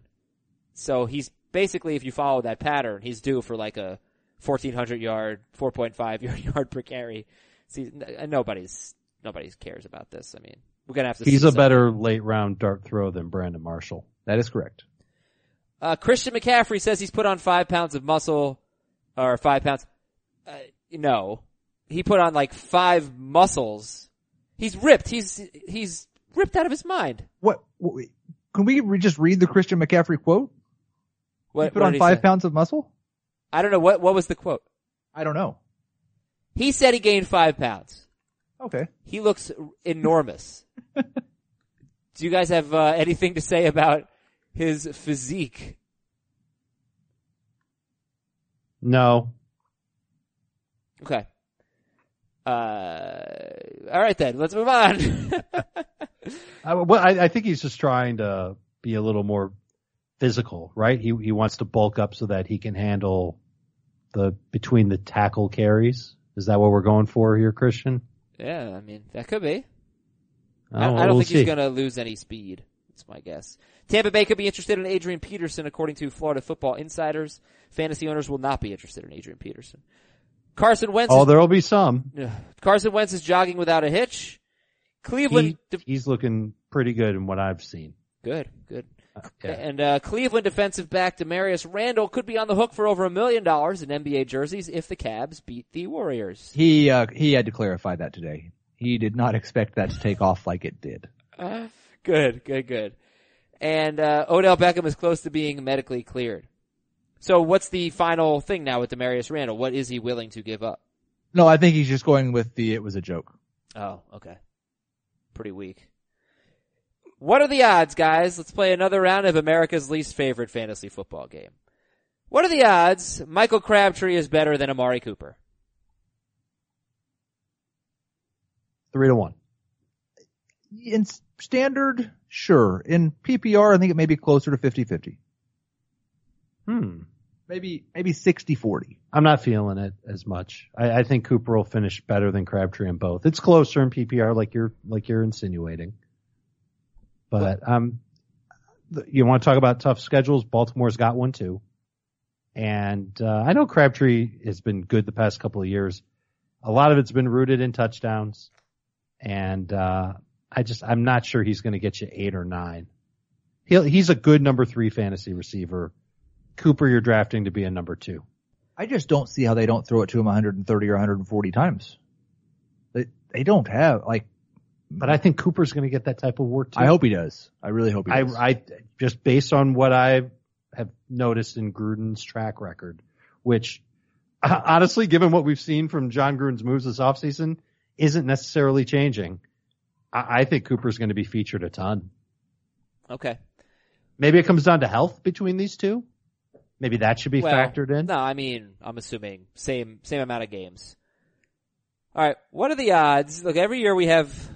So he's basically, if you follow that pattern, he's due for like a fourteen hundred yard, four point five yard yard per carry. See, nobody's, nobody cares about this. I mean, we're going to have to. He's a something. better late round dart throw than Brandon Marshall. That is correct. Uh, Christian McCaffrey says he's put on five pounds of muscle or five pounds. Uh, no, he put on like five muscles. He's ripped. He's, he's ripped out of his mind. What? what can we re- just read the Christian McCaffrey quote? What, he put what on five pounds of muscle? I don't know. What What was the quote? I don't know. He said he gained five pounds. Okay. He looks enormous. Do you guys have uh, anything to say about his physique? No. Okay. Uh, all right then. Let's move on. I, well, I, I think he's just trying to be a little more physical, right? He he wants to bulk up so that he can handle the between the tackle carries. Is that what we're going for here, Christian? Yeah, I mean, that could be. Oh, I, I don't we'll think see. he's going to lose any speed. That's my guess. Tampa Bay could be interested in Adrian Peterson, according to Florida Football Insiders. Fantasy owners will not be interested in Adrian Peterson. Carson Wentz. Oh, there will be some. Carson Wentz is jogging without a hitch. Cleveland. He, de- he's looking pretty good in what I've seen. Good, good. Okay. And uh Cleveland defensive back Demarius Randall could be on the hook for over a million dollars in N B A jerseys if the Cavs beat the Warriors. He uh he had to clarify that today. He did not expect that to take off like it did. Uh, good, good, good. And uh Odell Beckham is close to being medically cleared. So what's the final thing now with Demarius Randall? What is he willing to give up? No, I think he's just going with the it was a joke. Oh, okay. Pretty weak. What are the odds, guys? Let's play another round of America's least favorite fantasy football game. What are the odds Michael Crabtree is better than Amari Cooper? Three to one. In standard, sure. In P P R, I think it may be closer to fifty-fifty. Hmm. Maybe, maybe sixty-forty. I'm not feeling it as much. I, I think Cooper will finish better than Crabtree in both. It's closer in P P R like you're, like you're insinuating. But um, you want to talk about tough schedules? Baltimore's got one too, and uh, I know Crabtree has been good the past couple of years. A lot of it's been rooted in touchdowns, and uh, I just I'm not sure he's going to get you eight or nine. He'll, he's a good number three fantasy receiver. Cooper, you're drafting to be a number two. I just don't see how they don't throw it to him one hundred thirty or one hundred forty times. They they don't have like. But I think Cooper's going to get that type of work too. I hope he does. I really hope he does. I, I just based on what I have noticed in Gruden's track record, which honestly, given what we've seen from John Gruden's moves this offseason, isn't necessarily changing. I, I think Cooper's going to be featured a ton. Okay. Maybe it comes down to health between these two. Maybe that should be well, factored in. No, I mean, I'm assuming same same amount of games. All right. What are the odds? Look, every year we have.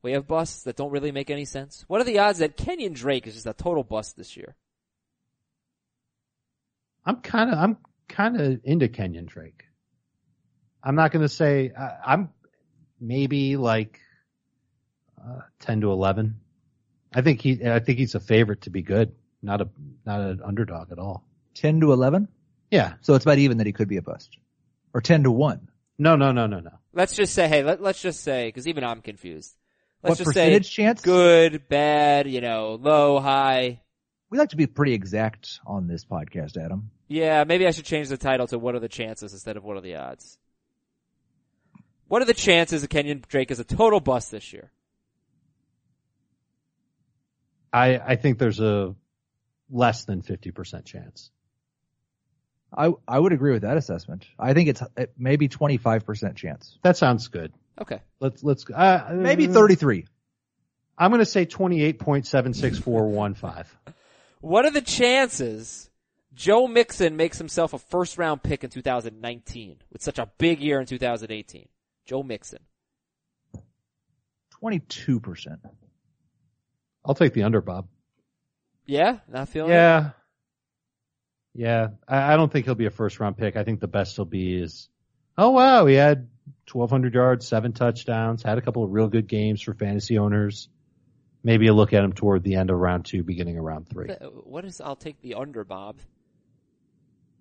We have busts that don't really make any sense. What are the odds that Kenyon Drake is just a total bust this year? I'm kind of, I'm kind of into Kenyon Drake. I'm not going to say I, I'm maybe like uh, ten to eleven. I think he, I think he's a favorite to be good, not a, not an underdog at all. ten to eleven? Yeah. So it's about even that he could be a bust or ten to one. No, no, no, no, no. Let's just say, hey, let, let's just say, cause even I'm confused. Let's what just percentage say chance? Good, bad, you know, low, high. We like to be pretty exact on this podcast, Adam. Yeah, maybe I should change the title to What Are the Chances instead of What Are the Odds? What are the chances that Kenyon Drake is a total bust this year? I, I think there's a less than fifty percent chance. I, I would agree with that assessment. I think it's it maybe twenty-five percent chance. That sounds good. Okay. Let's, let's, uh, maybe thirty-three. I'm going to say twenty-eight point seven six four one five. What are the chances Joe Mixon makes himself a first round pick in two thousand nineteen with such a big year in two thousand eighteen? Joe Mixon. twenty-two percent. I'll take the under, Bob. Yeah? Not feeling yeah. it? Yeah. I, I don't think he'll be a first round pick. I think the best he'll be is, oh wow, he had twelve hundred yards, seven touchdowns, had a couple of real good games for fantasy owners. Maybe a look at him toward the end of round two, beginning of round three. What is, I'll take the under, Bob.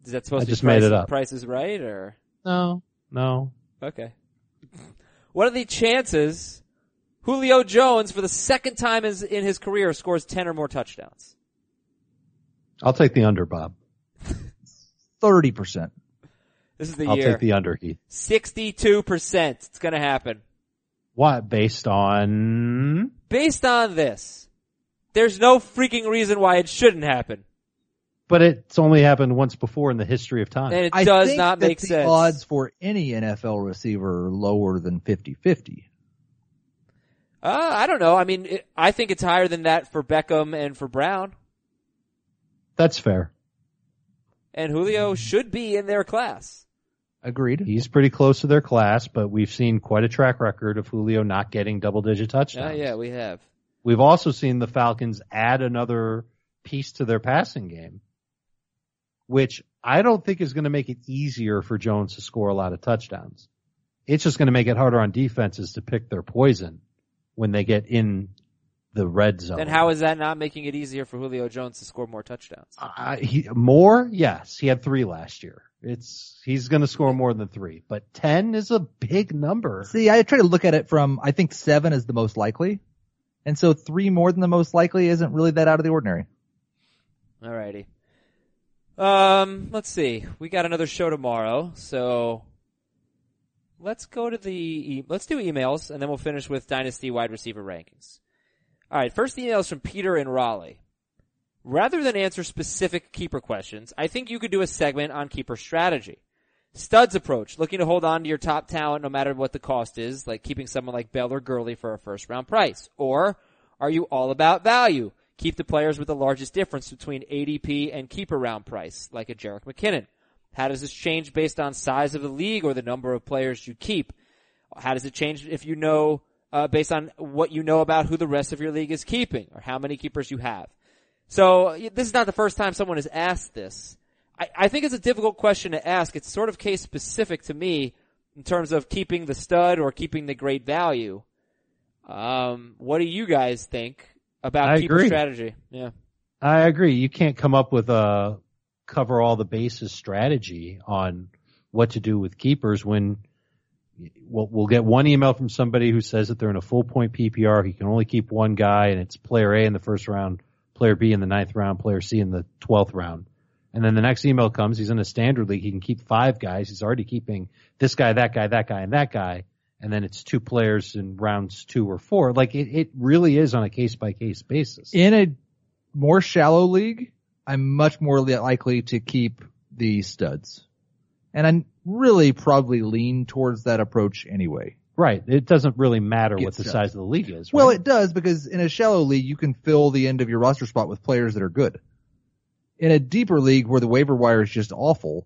Is that supposed I to just be price, made it up. Price is Right or? No, no. Okay. What are the chances Julio Jones for the second time in his career scores ten or more touchdowns? I'll take the under, Bob. thirty percent. This is the I'll year. I'll take the under, Heath. sixty-two percent. It's gonna happen. What? Based on? Based on this. There's no freaking reason why it shouldn't happen. But it's only happened once before in the history of time. And it I does think not that make the sense. Odds for any N F L receiver are lower than fifty-fifty. Uh, I don't know. I mean, it, I think it's higher than that for Beckham and for Brown. That's fair. And Julio should be in their class. Agreed. He's pretty close to their class, but we've seen quite a track record of Julio not getting double-digit touchdowns. Uh, yeah, we have. We've also seen the Falcons add another piece to their passing game, which I don't think is going to make it easier for Jones to score a lot of touchdowns. It's just going to make it harder on defenses to pick their poison when they get in the red zone. Then how is that not making it easier for Julio Jones to score more touchdowns? Uh, he, more? Yes. He had three last year. It's he's going to score more than three, but ten is a big number. See, I try to look at it from, I think seven is the most likely, and so three more than the most likely isn't really that out of the ordinary. All righty. Um, let's see. We got another show tomorrow, so let's go to the let's do emails, and then we'll finish with Dynasty wide receiver rankings. All right, first email is from Peter in Raleigh. Rather than answer specific keeper questions, I think you could do a segment on keeper strategy. Studs approach, looking to hold on to your top talent no matter what the cost is, like keeping someone like Bell or Gurley for a first-round price. Or are you all about value? Keep the players with the largest difference between A D P and keeper-round price, like a Jerick McKinnon. How does this change based on size of the league or the number of players you keep? How does it change if you know uh, based on what you know about who the rest of your league is keeping or how many keepers you have? So this is not the first time someone has asked this. I, I think it's a difficult question to ask. It's sort of case specific to me in terms of keeping the stud or keeping the great value. Um, what do you guys think about I keeper agree. strategy? Yeah, I agree. You can't come up with a cover all the bases strategy on what to do with keepers when we'll, we'll get one email from somebody who says that they're in a full point P P R. He can only keep one guy, and it's player A in the first round, player B in the ninth round, player C in the twelfth round. And then the next email comes, he's in a standard league, he can keep five guys, he's already keeping this guy, that guy, that guy, and that guy, and then it's two players in rounds two or four. Like, it, it really is on a case-by-case basis. In a more shallow league, I'm much more likely to keep the studs. And I'm really probably lean towards that approach anyway. Right. It doesn't really matter what the size of the league is. Right? Well, it does, because in a shallow league, you can fill the end of your roster spot with players that are good. In a deeper league where the waiver wire is just awful,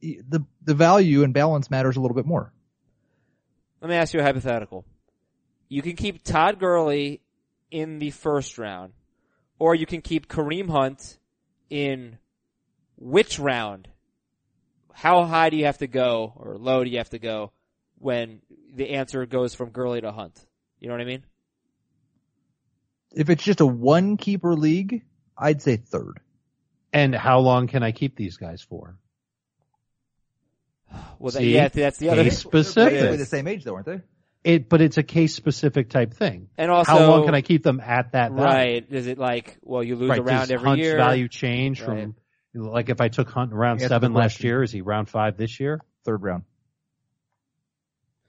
the the value and balance matters a little bit more. Let me ask you a hypothetical. You can keep Todd Gurley in the first round, or you can keep Kareem Hunt in which round? How high do you have to go, or low do you have to go, when the answer goes from Gurley to Hunt? You know what I mean? If it's just a one-keeper league, I'd say third. And how long can I keep these guys for? Well, that, yeah, that's the other thing. Specific. They're basically the same age, though, aren't they? It, but it's a case-specific type thing. And also, how long can I keep them at that value? Right. Is it like, well, you lose right. a round Does every Hunt's year? Hunt's value change right. from, like if I took Hunt in round yeah, seven last year, is he round five this year? Third round.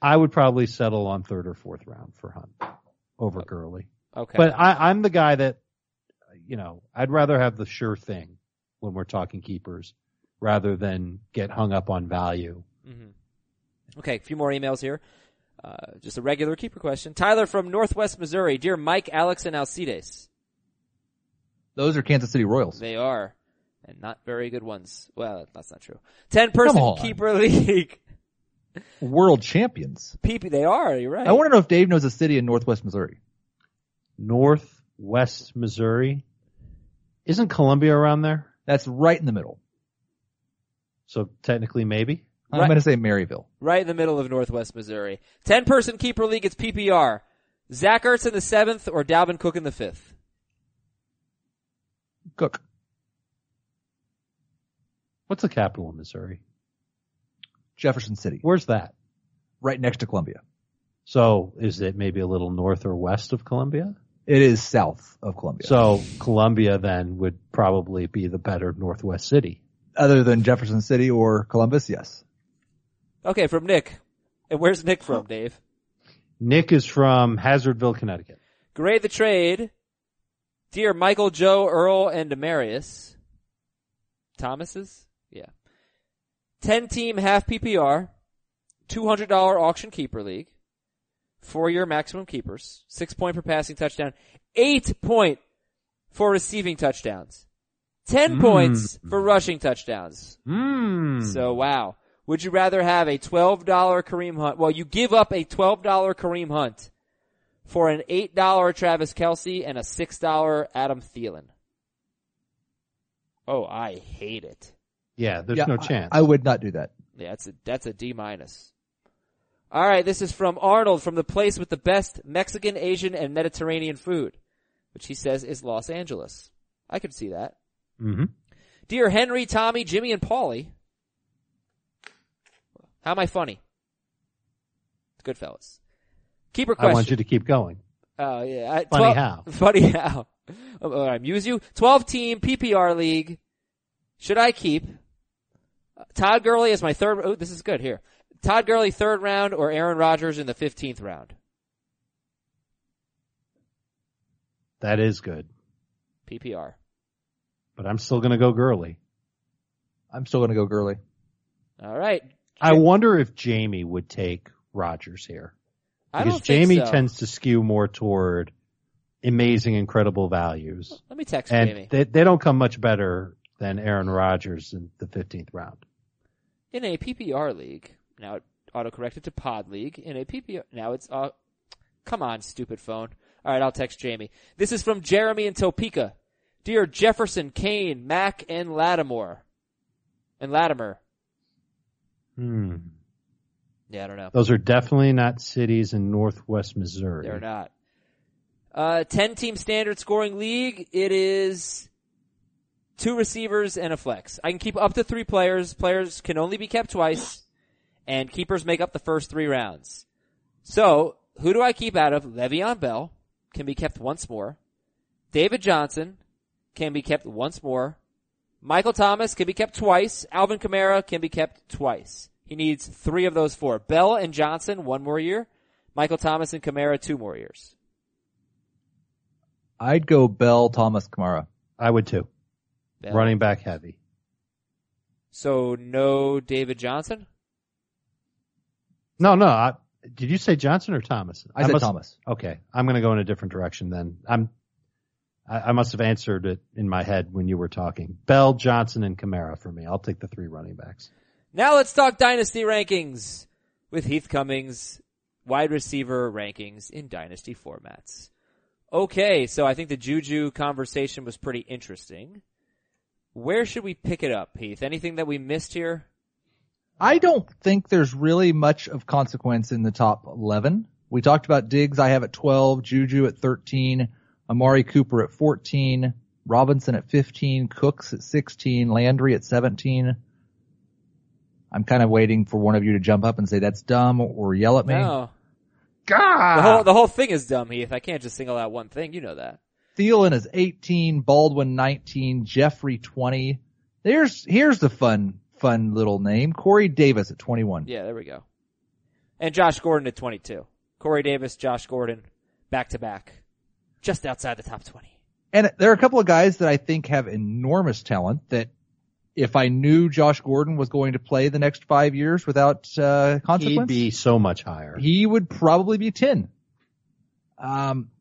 I would probably settle on third or fourth round for Hunt over okay. Gurley. Okay. But I, I'm the guy that, you know, I'd rather have the sure thing when we're talking keepers rather than get hung up on value. Mm-hmm. Okay, a few more emails here. Uh, just a regular keeper question. Tyler from Northwest Missouri. Dear Mike, Alex, and Alcides. Those are Kansas City Royals. They are. And not very good ones. Well, that's not true. ten-person keeper league. World champions. P P, they are. You're right. I want to know if Dave knows a city in Northwest Missouri. Northwest Missouri? Isn't Columbia around there? That's right in the middle. So technically maybe? I'm right. going to say Maryville. Right in the middle of Northwest Missouri. ten-person keeper league. It's P P R. Zach Ertz in the seventh or Dalvin Cook in the fifth? Cook. What's the capital of Missouri? Jefferson City. Where's that? Right next to Columbia. So is it maybe a little north or west of Columbia? It is south of Columbia. So Columbia then would probably be the better Northwest city. Other than Jefferson City or Columbus, yes. Okay, from Nick. And where's Nick from, Dave? Nick is from Hazardville, Connecticut. Grade the trade. Dear Michael, Joe, Earl, and Demarius. Thomas's? Yeah. ten-team half P P R. two hundred dollars auction keeper league. Four-year maximum keepers. six point per passing touchdown. eight point for receiving touchdowns. ten mm. points for rushing touchdowns. Mm. So, wow. Would you rather have a twelve dollar Kareem Hunt? Well, you give up a twelve dollar Kareem Hunt for an eight dollar Travis Kelce and a six dollar Adam Thielen. Oh, I hate it. Yeah, there's yeah, no chance. I, I would not do that. Yeah, that's a, that's a D minus. All right, this is from Arnold from the place with the best Mexican, Asian, and Mediterranean food, which he says is Los Angeles. I could see that. Mm-hmm. Dear Henry, Tommy, Jimmy, and Paulie. How am I funny? Goodfellas. Keeper question. I want you to keep going. Oh, yeah. I, funny twelve, how. Funny how. I amuse you. twelve-team P P R league. Should I keep Todd Gurley as my third? Oh, this is good here. Todd Gurley third round or Aaron Rodgers in the fifteenth round? That is good. P P R. But I'm still going to go Gurley. I'm still going to go Gurley. All right. I wonder if Jamie would take Rodgers here. Because I don't Jamie think so. Tends to skew more toward amazing, incredible values. Let me text and Jamie. They, they don't come much better than Aaron Rodgers in the fifteenth round. In a P P R league, now it auto-corrected to Pod League. In a P P R, now it's, uh, come on, stupid phone. All right, I'll text Jamie. This is from Jeremy in Topeka. Dear Jefferson, Kane, Mack, and Lattimore. And Latimer. Hmm. Yeah, I don't know. Those are definitely not cities in Northwest Missouri. They're not. Uh, ten-team standard scoring league. It is two receivers and a flex. I can keep up to three players. Players can only be kept twice. And keepers make up the first three rounds. So, who do I keep out of? Le'Veon Bell can be kept once more. David Johnson can be kept once more. Michael Thomas can be kept twice. Alvin Kamara can be kept twice. He needs three of those four. Bell and Johnson, one more year. Michael Thomas and Kamara, two more years. I'd go Bell, Thomas, Kamara. I would too. Bell. Running back heavy. So no David Johnson? No, no. I, did you say Johnson or Thomas? I, I said must, Thomas. Okay. I'm going to go in a different direction then. I'm I must have answered it in my head when you were talking. Bell, Johnson, and Kamara for me. I'll take the three running backs. Now let's talk dynasty rankings with Heath Cummings, wide receiver rankings in dynasty formats. Okay, so I think the Juju conversation was pretty interesting. Where should we pick it up, Heath? Anything that we missed here? I don't think there's really much of consequence in the top eleven. We talked about Diggs. I have at twelve, Juju at thirteen. Amari Cooper at fourteen, Robinson at fifteen, Cooks at sixteen, Landry at seventeen. I'm kind of waiting for one of you to jump up and say that's dumb or yell at me. No. God. The whole, the whole thing is dumb, Heath. I can't just single out one thing. You know that. Thielen is eighteen, Baldwin nineteen, Jeffrey twenty. There's, here's the fun, fun little name. Corey Davis at twenty-one. Yeah, there we go. And Josh Gordon at twenty-two. Corey Davis, Josh Gordon, back to back. Just outside the top twenty. And there are a couple of guys that I think have enormous talent that if I knew Josh Gordon was going to play the next five years without uh consequence, he'd be so much higher. He would probably be ten. Um,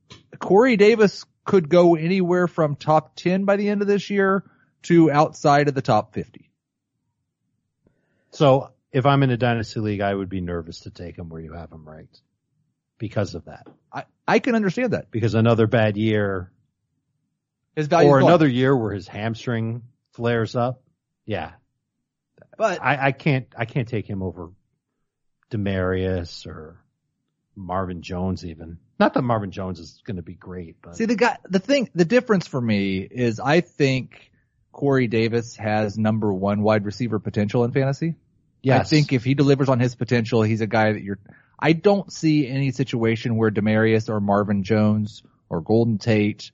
Corey Davis could go anywhere from top ten by the end of this year to outside of the top fifty. So if I'm in a dynasty league, I would be nervous to take him where you have him ranked because of that. I, I can understand that. Because another bad year his value or another year where his hamstring flares up. Yeah. But I, I can't, I can't take him over Demarius or Marvin Jones even. Not that Marvin Jones is going to be great, but see the guy, the thing, the difference for me is I think Corey Davis has number one wide receiver potential in fantasy. Yes. I think if he delivers on his potential, he's a guy that you're, I don't see any situation where Demarius or Marvin Jones or Golden Tate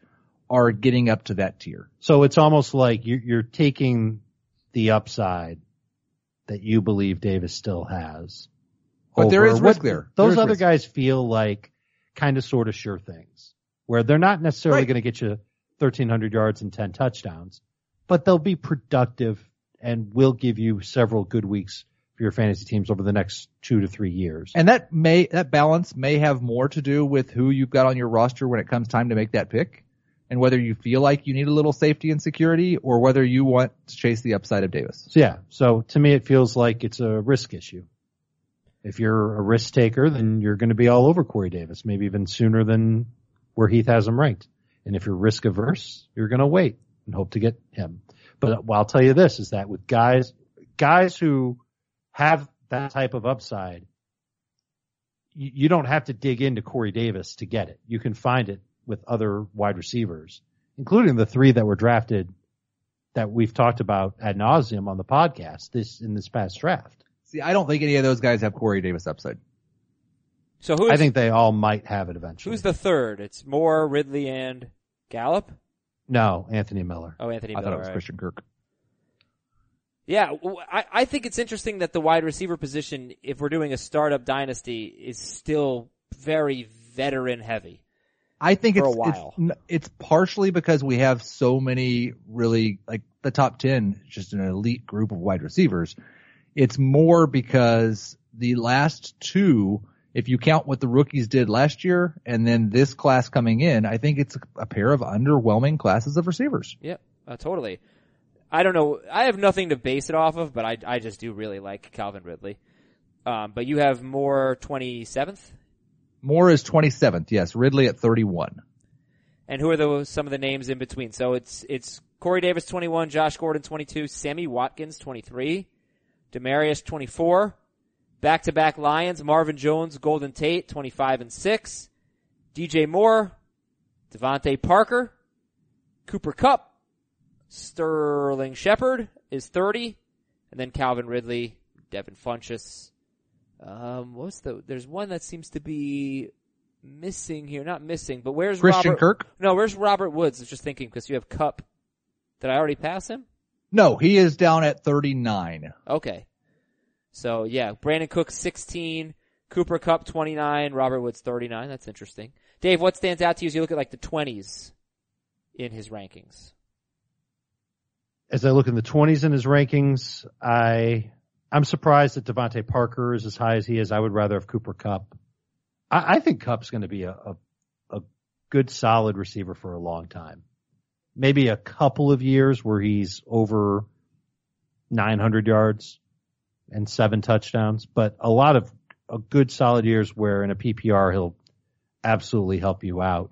are getting up to that tier. So it's almost like you're, you're taking the upside that you believe Davis still has. But there is risk there. Those other guys feel like kind of sort of sure things where they're not necessarily right. going to get you thirteen hundred yards and ten touchdowns, but they'll be productive and will give you several good weeks for your fantasy teams over the next two to three years. And that may, that balance may have more to do with who you've got on your roster when it comes time to make that pick. And whether you feel like you need a little safety and security or whether you want to chase the upside of Davis. So, yeah. So to me, it feels like it's a risk issue. If you're a risk taker, then you're going to be all over Corey Davis, maybe even sooner than where Heath has him ranked. And if you're risk averse, you're going to wait and hope to get him. But I'll tell you this is that with guys, guys who have that type of upside, you, you don't have to dig into Corey Davis to get it. You can find it with other wide receivers, including the three that were drafted that we've talked about ad nauseum on the podcast this in this past draft. See, I don't think any of those guys have Corey Davis upside. So who is, I think they all might have it eventually. Who's the third? It's Moore, Ridley, and Gallup? No, Anthony Miller. Oh, Anthony Miller. I thought it was right. Christian Kirk. Yeah, I, I think it's interesting that the wide receiver position, if we're doing a startup dynasty, is still very veteran heavy. I think it's, it's it's partially because we have so many really like the top ten, just an elite group of wide receivers. It's more because the last two, if you count what the rookies did last year and then this class coming in, I think it's a pair of underwhelming classes of receivers. Yeah, uh, totally. I don't know. I have nothing to base it off of, but I I just do really like Calvin Ridley. Um, but you have Moore twenty-seventh. Moore is twenty-seventh, yes. Ridley at thirty-one. And who are those, some of the names in between? So it's it's Corey Davis, twenty-one, Josh Gordon, twenty-two, Sammy Watkins, twenty-three, Demarius, twenty-four, back-to-back Lions, Marvin Jones, Golden Tate, twenty-five and six, D J Moore, DeVante Parker, Cooper Kupp, Sterling Shepard is thirty, and then Calvin Ridley, Devin Funchess. Um, what's the? There's one that seems to be missing here. Not missing, but where's Christian Robert, Kirk? No, where's Robert Woods? I was just thinking because you have Kupp. Did I already pass him? No, he is down at thirty-nine. Okay, so yeah, Brandin Cooks sixteen, Cooper Kupp twenty-nine, Robert Woods thirty-nine. That's interesting. Dave, what stands out to you as you look at like the twenties in his rankings? As I look in the twenties in his rankings, I. I'm surprised that DeVante Parker is as high as he is. I would rather have Cooper Kupp. I, I think Kupp's going to be a, a, a good, solid receiver for a long time. Maybe a couple of years where he's over nine hundred yards and seven touchdowns, but a lot of a good, solid years where in a P P R he'll absolutely help you out.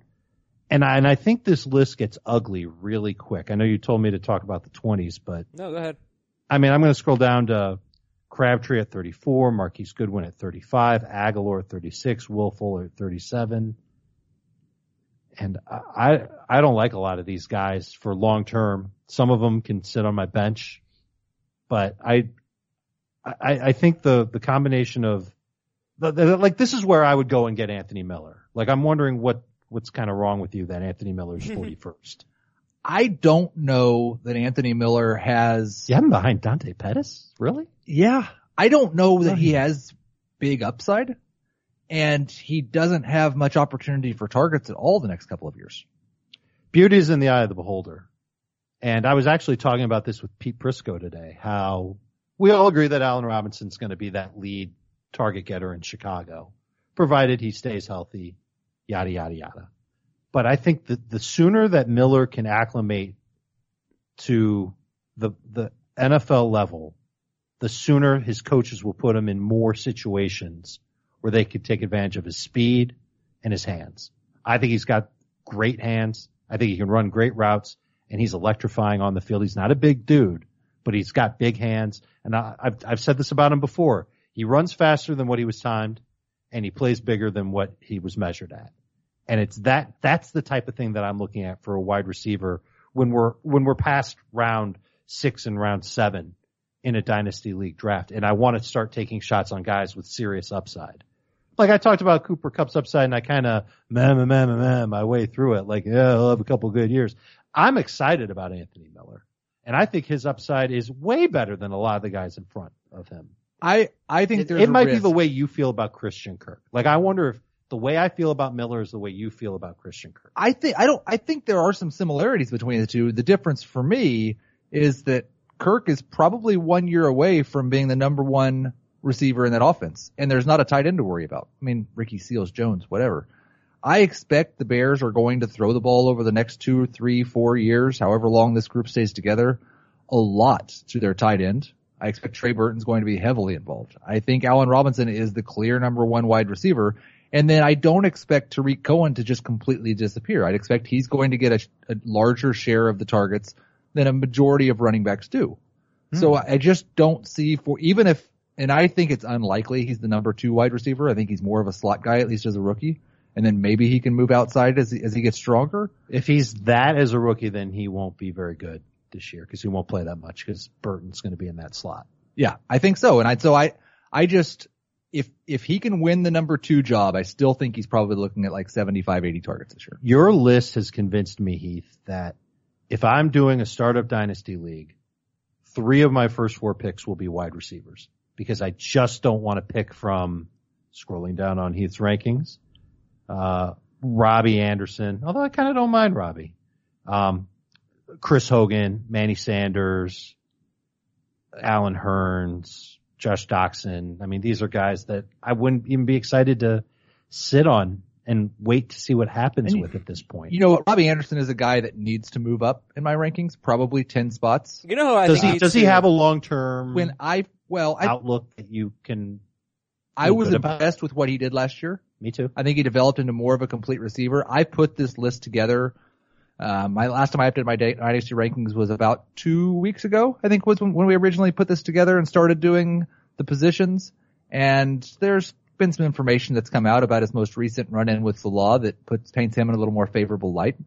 And I, and I think this list gets ugly really quick. I know you told me to talk about the twenties, but no, go ahead. I mean, I'm going to scroll down to Crabtree at thirty-four, Marquise Goodwin at thirty-five, Aguilar at thirty-six, Will Fuller at thirty-seven. And I I don't like a lot of these guys for long term. Some of them can sit on my bench, but I I, I think the, the combination of Like, this is where I would go and get Anthony Miller. Like, I'm wondering what, what's kind of wrong with you that Anthony Miller's forty-first. I don't know that Anthony Miller has... You have him behind Dante Pettis? Really? Yeah. I don't know that he has big upside, and he doesn't have much opportunity for targets at all the next couple of years. Beauty is in the eye of the beholder. And I was actually talking about this with Pete Prisco today, how we all agree that Allen Robinson's going to be that lead target getter in Chicago, provided he stays healthy, yada, yada, yada. But I think that the sooner that Miller can acclimate to the the N F L level, the sooner his coaches will put him in more situations where they could take advantage of his speed and his hands. I think he's got great hands. I think he can run great routes, and he's electrifying on the field. He's not a big dude, but he's got big hands. And I, I've, I've said this about him before. He runs faster than what he was timed, and he plays bigger than what he was measured at. And it's that, that's the type of thing that I'm looking at for a wide receiver when we're, when we're past round six and round seven in a dynasty league draft. And I want to start taking shots on guys with serious upside. Like I talked about Cooper Kupp's upside, and I kind of meh, meh, meh, meh, my way through it. Like, yeah, I'll have a couple good years. I'm excited about Anthony Miller, and I think his upside is way better than a lot of the guys in front of him. I, I think it, there's it might risk. be the way you feel about Christian Kirk. Like, I wonder if the way I feel about Miller is the way you feel about Christian Kirk. I think I don't. I think there are some similarities between the two. The difference for me is that Kirk is probably one year away from being the number one receiver in that offense, and there's not a tight end to worry about. I mean, Ricky Seals, Jones, whatever. I expect the Bears are going to throw the ball over the next two, three, four years, however long this group stays together, a lot to their tight end. I expect Trey Burton's going to be heavily involved. I think Allen Robinson is the clear number one wide receiver. And then I don't expect Tariq Cohen to just completely disappear. I'd expect he's going to get a, a larger share of the targets than a majority of running backs do. Mm. So I just don't see for, even if, and I think it's unlikely he's the number two wide receiver. I think he's more of a slot guy, at least as a rookie. And then maybe he can move outside as he, as he gets stronger. If he's that as a rookie, then he won't be very good this year because he won't play that much because Burton's going to be in that slot. Yeah, I think so. And I, so I, I just, if, if he can win the number two job, I still think he's probably looking at like seventy-five, eighty targets this year. Your list has convinced me, Heath, that if I'm doing a startup dynasty league, three of my first four picks will be wide receivers because I just don't want to pick from scrolling down on Heath's rankings. Uh, Robbie Anderson, although I kind of don't mind Robbie. Um, Chris Hogan, Manny Sanders, Alan Hearns, Josh Doxson. I mean, these are guys that I wouldn't even be excited to sit on and wait to see what happens and with at this point. You know what? Robbie Anderson is a guy that needs to move up in my rankings, probably ten spots. You know who I does think he, does he have a long-term when I, well, I, outlook that you can I was impressed with what he did last year. Me too. I think he developed into more of a complete receiver. I put this list together. Uh, my last time I updated my dynasty rankings was about two weeks ago, I think was when, when we originally put this together and started doing the positions. And there's been some information that's come out about his most recent run-in with Salah that puts paints him in a little more favorable light.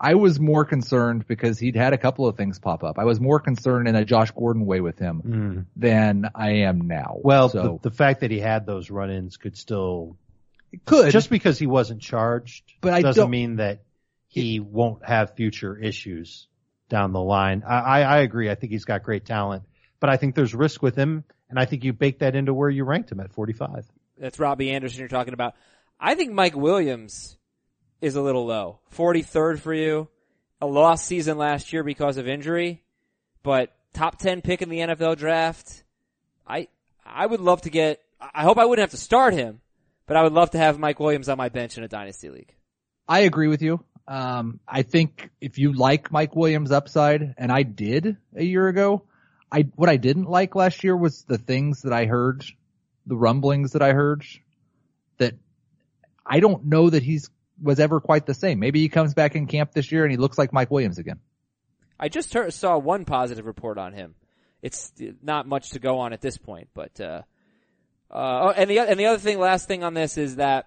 I was more concerned because he'd had a couple of things pop up. I was more concerned in a Josh Gordon way with him mm. than I am now. Well, so, the, the fact that he had those run-ins could still... It could. Just because he wasn't charged but doesn't mean that he it, won't have future issues down the line. I, I, I agree. I think he's got great talent. But I think there's risk with him, and I think you bake that into where you ranked him at forty-five. That's Robbie Anderson you're talking about. I think Mike Williams... is a little low. forty-third for you. A lost season last year because of injury, but top ten pick in the N F L draft. I, I would love to get, I hope I wouldn't have to start him, but I would love to have Mike Williams on my bench in a dynasty league. I agree with you. Um, I think if you like Mike Williams' upside, and I did a year ago, I, what I didn't like last year was the things that I heard, the rumblings that I heard that I don't know that he's was ever quite the same. Maybe he comes back in camp this year and he looks like Mike Williams again. I just heard, saw one positive report on him. It's not much to go on at this point, but uh, uh oh, and the and the other thing, last thing on this is that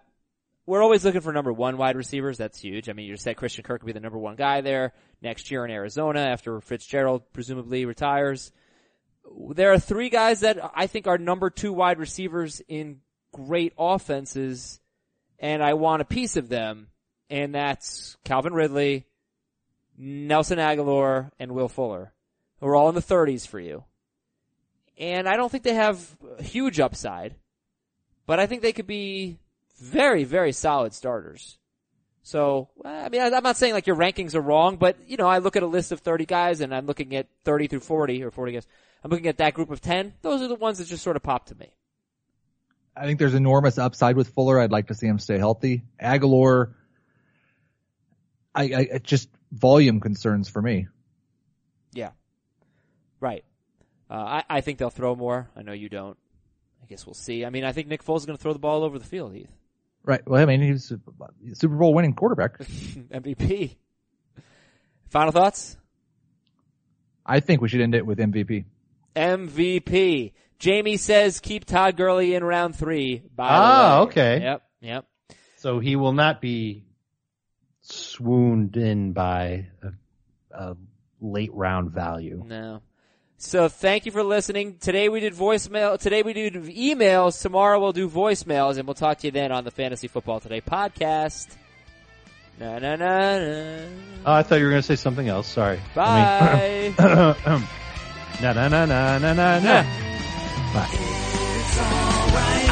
we're always looking for number one wide receivers. That's huge. I mean, you said Christian Kirk will be the number one guy there next year in Arizona after Fitzgerald presumably retires. There are three guys that I think are number two wide receivers in great offenses and I want a piece of them, and that's Calvin Ridley, Nelson Aguilar, and Will Fuller, who are all in the thirties for you. And I don't think they have huge upside, but I think they could be very, very solid starters. So, I mean, I'm not saying like your rankings are wrong, but, you know, I look at a list of thirty guys and I'm looking at thirty through forty or forty guys. I'm looking at that group of ten. Those are the ones that just sort of pop to me. I think there's enormous upside with Fuller. I'd like to see him stay healthy. Aguilar, I, I just volume concerns for me. Yeah. Right. Uh, I, I think they'll throw more. I know you don't. I guess we'll see. I mean, I think Nick Foles is going to throw the ball all over the field, Heath. Right. Well, I mean, he was a Super Bowl winning quarterback. M V P. Final thoughts? I think we should end it with M V P. M V P. Jamie says keep Todd Gurley in round three. By ah, okay. Yep, yep. So he will not be swooned in by a, a late round value. No. So thank you for listening. Today we did voicemail. Today we did emails. Tomorrow we'll do voicemails, and we'll talk to you then on the Fantasy Football Today podcast. Na na na na. Oh, I thought you were going to say something else. Sorry. Bye. Na na na na na na. Bye. It's all right.